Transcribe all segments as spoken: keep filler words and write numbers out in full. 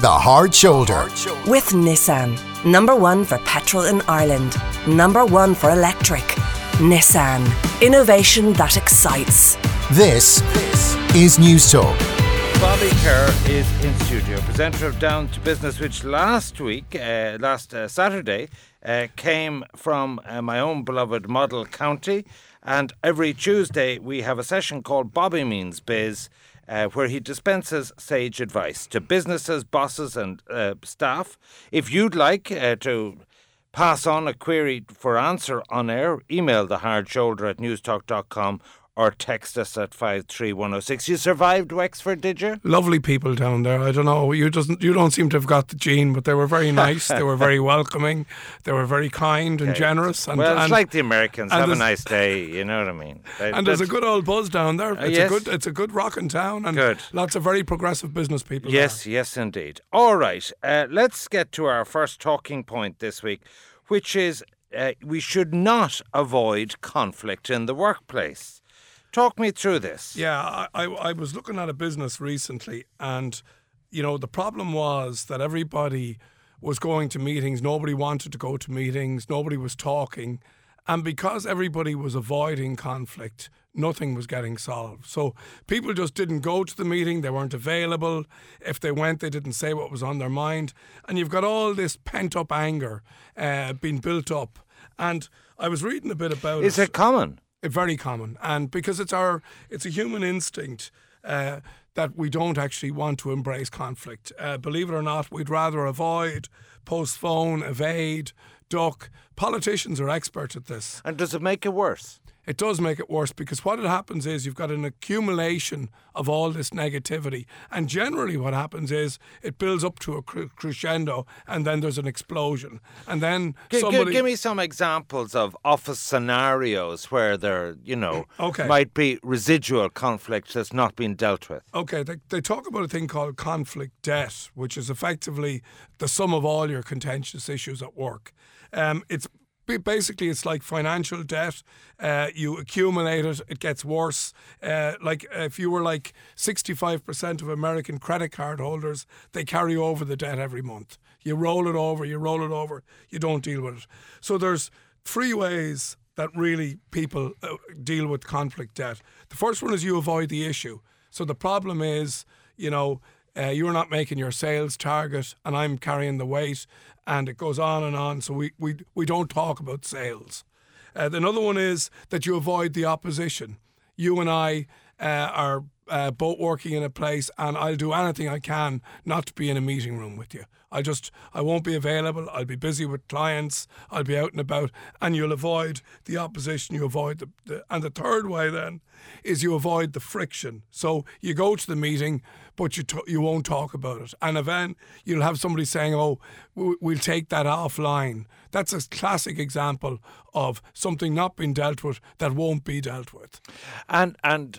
The Hard Shoulder. With Nissan. Number one for petrol in Ireland. Number one for electric. Nissan. Innovation that excites. This is Newstalk. Bobby Kerr is in studio, presenter of Down to Business, which last week, uh, last uh, Saturday, uh, came from uh, my own beloved Model County. And every Tuesday we have a session called Bobby Means Biz, uh, where he dispenses sage advice to businesses, bosses and uh, staff. If you'd like uh, to pass on a query for answer on air, email the hard shoulder at newstalk dot com or text us at five three one oh six. You survived Wexford, did you? Lovely people down there. I don't know. You doesn't. You don't seem to have got the gene, but they were very nice. They were very welcoming. They were very kind and okay. generous. And, well, it's and, like the Americans. Have a nice day. You know what I mean? They, and there's a good old buzz down there. It's uh, yes. a good. It's a good rocking town, and good. Lots of very progressive business people. Yes, there. yes, indeed. All right. Uh, let's get to our first talking point this week, which is uh, we should not avoid conflict in the workplace. Talk me through this. Yeah, I, I I was looking at a business recently, and, you know, the problem was that everybody was going to meetings. Nobody wanted to go to meetings. Nobody was talking. And because everybody was avoiding conflict, nothing was getting solved. So people just didn't go to the meeting. They weren't available. If they went, they didn't say what was on their mind. And you've got all this pent-up anger uh, being built up. And I was reading a bit about it. Is it common? Very common, and because it's our, it's a human instinct uh, that we don't actually want to embrace conflict. Uh, believe it or not, we'd rather avoid, postpone, evade, duck. Politicians are experts at this. And does it make it worse? It does make it worse, because what it happens is you've got an accumulation of all this negativity, and generally what happens is it builds up to a cr- crescendo, and then there's an explosion, and then g- somebody... G- give me some examples of office scenarios where there, you know, okay. might be residual conflict that's not been dealt with. Okay, they, they talk about a thing called conflict debt, which is effectively the sum of all your contentious issues at work. Um, it's Basically, it's like financial debt. Uh, you accumulate it, it gets worse. Uh, like if you were like sixty-five percent of American credit card holders, they carry over the debt every month. You roll it over, you roll it over, you don't deal with it. So there's three ways that really people uh, deal with conflict debt. The first one is you avoid the issue. So the problem is, you know, Uh, you're not making your sales target and I'm carrying the weight, and it goes on and on. So we, we, we don't talk about sales. Uh, another one is that you avoid the opposition. You and I uh, are uh, both working in a place, and I'll do anything I can not to be in a meeting room with you. I just, I won't be available. I'll be busy with clients. I'll be out and about, and you'll avoid the opposition. You avoid the, the, and the third way then is you avoid the friction. So you go to the meeting, but you t- you won't talk about it. And then you'll have somebody saying, oh, w- we'll take that offline. That's a classic example of something not being dealt with that won't be dealt with. And and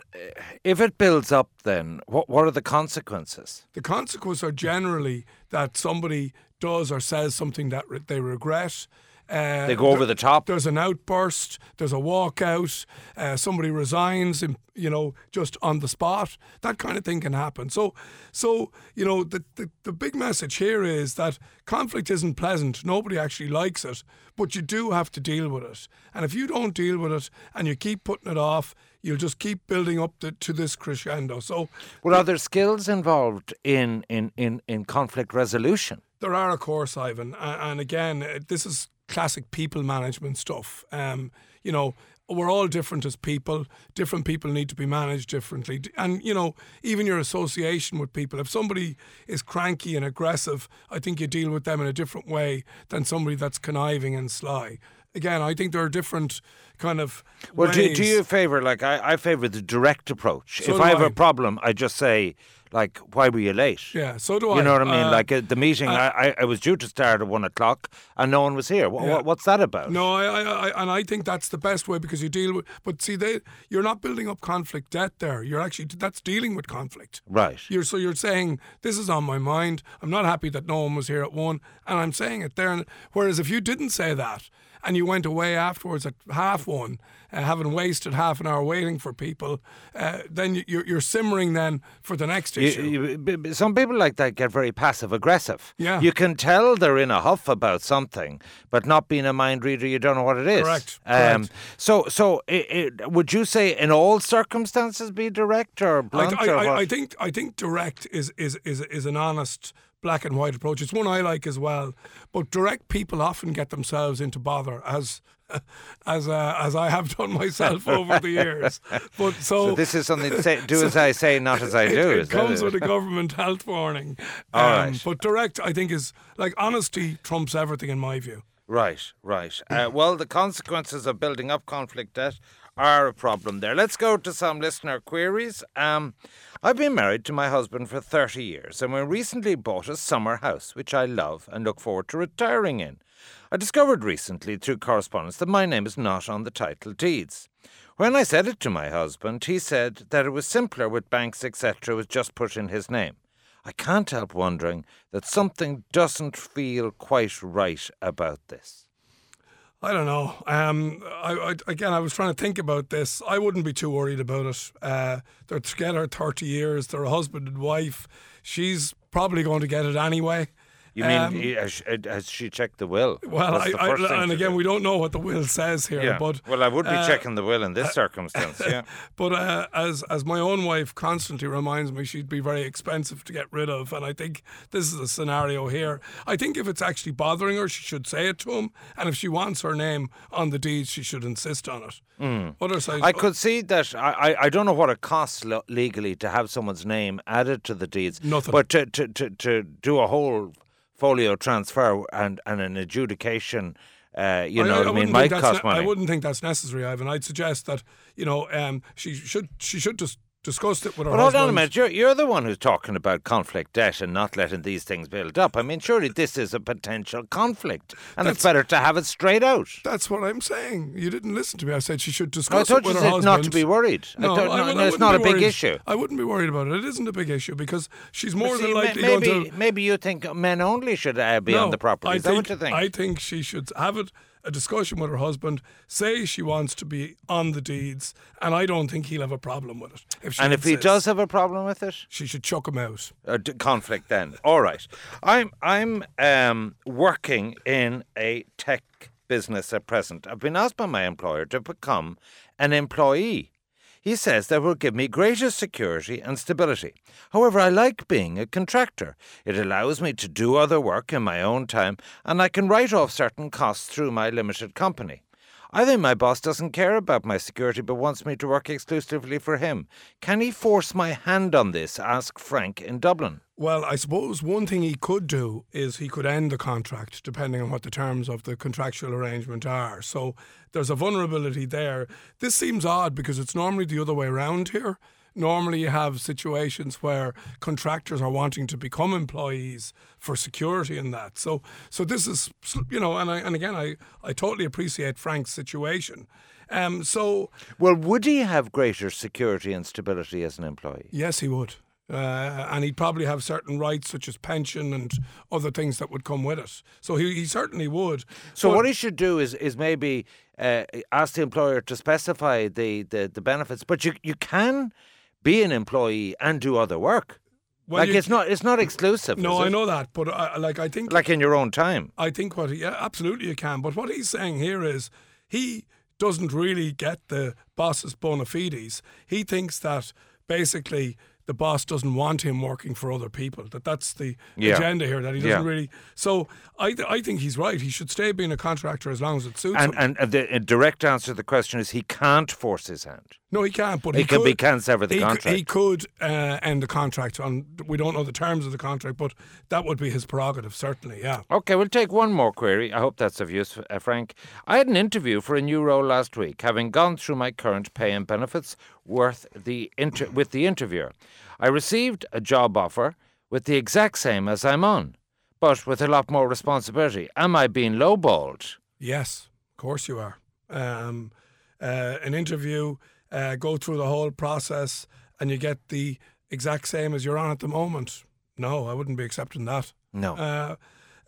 if it builds up then, what, what are the consequences? The consequences are generally that somebody does or says something that re- they regret. Uh, they go over there, the top. There's an outburst. There's a walkout. Uh, somebody resigns, in, you know, just on the spot. That kind of thing can happen. So, so you know, the, the, the big message here is that conflict isn't pleasant. Nobody actually likes it, but you do have to deal with it. And if you don't deal with it and you keep putting it off, you'll just keep building up to, to this crescendo. So, well, are there skills involved in, in, in, in conflict resolution? There are, of course, Ivan. And, and again, this is classic people management stuff. Um, you know, we're all different as people. Different people need to be managed differently. And, you know, even your association with people. If somebody is cranky and aggressive, I think you deal with them in a different way than somebody that's conniving and sly. Again, I think there are different kind of Well, ways. Do, do you favour, like, I, I favour the direct approach. So if I have I. a problem, I just say, like, why were you late? Yeah, so do I. You know what I mean? Uh, like, uh, the meeting, uh, I, I was due to start at one o'clock and no one was here. What, yeah. what, what's that about? No, I, I, I, and I think that's the best way, because you deal with... But see, they, you're not building up conflict debt there. You're actually... That's dealing with conflict. Right. You're, so you're saying, this is on my mind. I'm not happy that no one was here at one. And I'm saying it there. And, whereas if you didn't say that and you went away afterwards at half one, uh, having wasted half an hour waiting for people, uh, then you're, you're simmering then for the next issue. You, you, some people like that get very passive-aggressive. Yeah. You can tell they're in a huff about something, but not being a mind reader, you don't know what it is. Correct. Um, Correct. So, so it, it, would you say in all circumstances be direct or blunt? I, I, or what? I, I think I think direct is is is, is an honest, black and white approach. It's one I like as well. But direct people often get themselves into bother, as as uh, as I have done myself over the years. But so, so this is something to say, do so as I say, not as I do. It, it comes it? with a government health warning. All um, right. But direct, I think, is like honesty trumps everything in my view. Right, right. Uh, well, the consequences of building up conflict debt are a problem there. Let's go to some listener queries. Um, I've been married to my husband for thirty years and we recently bought a summer house, which I love and look forward to retiring in. I discovered recently through correspondence that my name is not on the title deeds. When I said it to my husband, he said that it was simpler with banks, et cetera, was just put in his name. I can't help wondering that something doesn't feel quite right about this. I don't know. Um, I, I, again, I was trying to think about this. I wouldn't be too worried about it. Uh, they're together thirty years. They're a husband and wife. She's probably going to get it anyway. You um, mean, has she checked the will? Well, I, the I, and again, do. we don't know what the will says here. Yeah. But well, I would be uh, checking the will in this uh, circumstance, yeah. But uh, as as my own wife constantly reminds me, she'd be very expensive to get rid of, and I think this is a scenario here. I think if it's actually bothering her, she should say it to him, and if she wants her name on the deed, she should insist on it. Mm. Other side, I could see that. I, I don't know what it costs lo- legally to have someone's name added to the deeds. Nothing. But to, to, to, to do a whole folio transfer and, and an adjudication, uh, you know I, I what I mean, might cost ne- money. I wouldn't think that's necessary, Ivan. I'd suggest that, you know, um, she should she should just discuss it with her well, husband. Hold on a minute, you're, you're the one who's talking about conflict debt and not letting these things build up. I mean, surely this is a potential conflict and that's, it's better to have it straight out. That's what I'm saying. You didn't listen to me. I said she should discuss no, it with her husband. I told you not to be worried. No, I I no, would, no it's not a big worried. issue. I wouldn't be worried about it. It isn't a big issue because she's more see, than likely maybe, going to... Maybe you think men only should uh, be no, on the property. I is think, that what you think? I think she should have it. a discussion with her husband, say she wants to be on the deeds, and I don't think he'll have a problem with it. If she and insists. If he does have a problem with it? She should chuck him out. Uh, d- conflict then. All right. I'm, I'm um, working in a tech business at present. I've been asked by my employer to become an employee. He says that will give me greater security and stability. However, I like being a contractor. It allows me to do other work in my own time, and I can write off certain costs through my limited company. I think my boss doesn't care about my security but wants me to work exclusively for him. Can he force my hand on this? Asked Frank in Dublin. Well, I suppose one thing he could do is he could end the contract depending on what the terms of the contractual arrangement are. So there's a vulnerability there. This seems odd because it's normally the other way around here. Normally you have situations where contractors are wanting to become employees for security and that. So so this is, you know, and I, and again, I, I totally appreciate Frank's situation. Um, so Well, would he have greater security and stability as an employee? Yes, he would. Uh, and he'd probably have certain rights such as pension and other things that would come with it. So he, he certainly would. So but what he should do is, is maybe uh, ask the employer to specify the, the, the benefits. But you you can... be an employee and do other work. Well, like you, it's not, it's not exclusive. No, I know that, but I, like I think, like in your own time. I think what he, yeah, absolutely you can. But what he's saying here is he doesn't really get the boss's bona fides. He thinks that basically the boss doesn't want him working for other people. That that's the yeah. agenda here. That he doesn't yeah. really. So I th- I think he's right. He should stay being a contractor as long as it suits and, him. And the direct answer to the question is he can't force his hand. No, he can't. But he, he could be can sever the he contract. Could, he could uh, end the contract. On we don't know the terms of the contract, but that would be his prerogative, certainly. Yeah. Okay, we'll take one more query. I hope that's of use, uh, Frank. I had an interview for a new role last week, having gone through my current pay and benefits. Worth the inter- with the interviewer, I received a job offer with the exact same as I'm on, but with a lot more responsibility. Am I being lowballed? Yes, of course you are. Um, uh, an interview, uh, go through the whole process, and you get the exact same as you're on at the moment. No, I wouldn't be accepting that. No. Uh,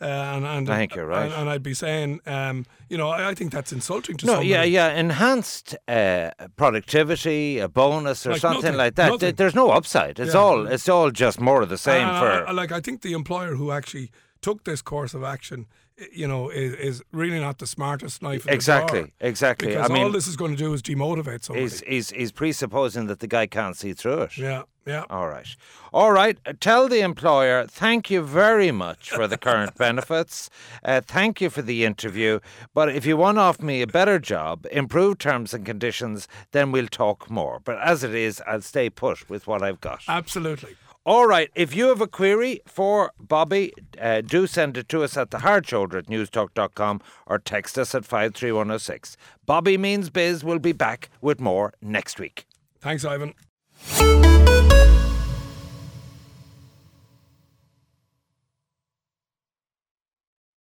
Uh, and, and I think you're right. And, and I'd be saying, um, you know, I, I think that's insulting to no, somebody. Yeah, yeah, enhanced uh, productivity, a bonus or like something nothing, like that. Nothing. There's no upside. It's yeah. all it's all just more of the same. And for I, I, like I think the employer who actually took this course of action, you know, is, is really not the smartest knife in exactly, the drawer. Exactly, exactly. I mean, all this is going to do is demotivate somebody. He's, he's, he's presupposing that the guy can't see through it. Yeah, yeah. All right. All right, tell the employer, thank you very much for the current benefits. Uh, thank you for the interview. But if you want to offer me a better job, improved terms and conditions, then we'll talk more. But as it is, I'll stay put with what I've got. Absolutely. All right, if you have a query for Bobby, uh, do send it to us at the hard shoulder at newstalk dot com or text us at five three one oh six. Bobby Means Biz will be back with more next week. Thanks, Ivan.